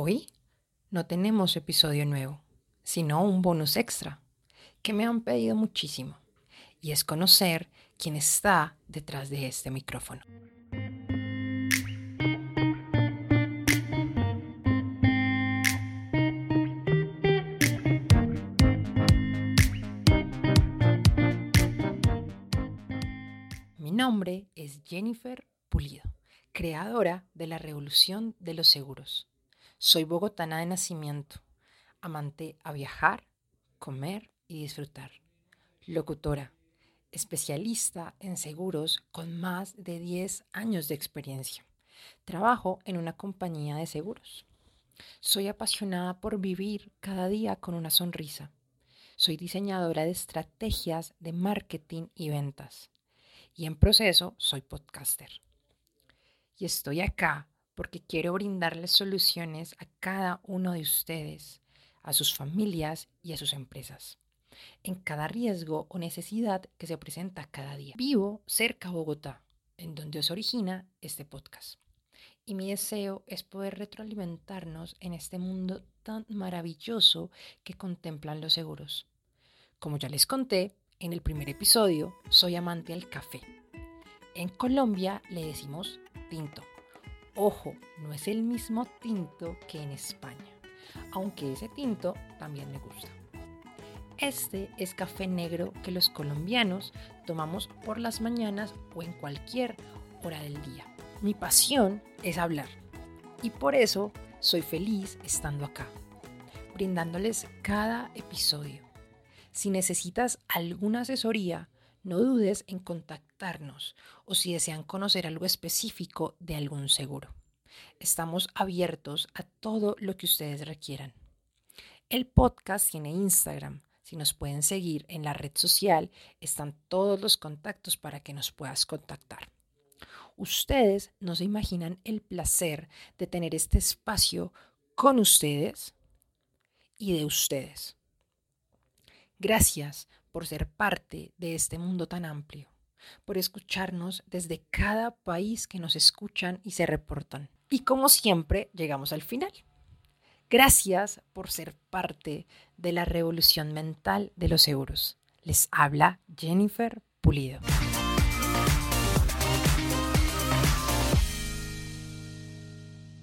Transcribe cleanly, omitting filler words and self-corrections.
Hoy no tenemos episodio nuevo, sino un bonus extra, que me han pedido muchísimo, y es conocer quién está detrás de este micrófono. Mi nombre es Jennifer Pulido, creadora de la Revolución de los Seguros. Soy bogotana de nacimiento, amante a viajar, comer y disfrutar. Locutora, especialista en seguros con más de 10 años de experiencia. Trabajo en una compañía de seguros. Soy apasionada por vivir cada día con una sonrisa. Soy diseñadora de estrategias de marketing y ventas. Y en proceso soy podcaster. Y estoy acá porque quiero brindarles soluciones a cada uno de ustedes, a sus familias y a sus empresas, en cada riesgo o necesidad que se presenta cada día. Vivo cerca a Bogotá, en donde se origina este podcast, y mi deseo es poder retroalimentarnos en este mundo tan maravilloso que contemplan los seguros. Como ya les conté en el primer episodio, soy amante del café. En Colombia le decimos tinto. Ojo, no es el mismo tinto que en España, aunque ese tinto también me gusta. Este es café negro que los colombianos tomamos por las mañanas o en cualquier hora del día. Mi pasión es hablar y por eso soy feliz estando acá, brindándoles cada episodio. Si necesitas alguna asesoría, no dudes en contactarnos o si desean conocer algo específico de algún seguro. Estamos abiertos a todo lo que ustedes requieran. El podcast tiene Instagram. Si nos pueden seguir en la red social, están todos los contactos para que nos puedas contactar. Ustedes no se imaginan el placer de tener este espacio con ustedes y de ustedes. Gracias por ser parte de este mundo tan amplio, por escucharnos desde cada país que nos escuchan y se reportan. Y como siempre, llegamos al final. Gracias por ser parte de la revolución mental de los seguros. Les habla Jennifer Pulido.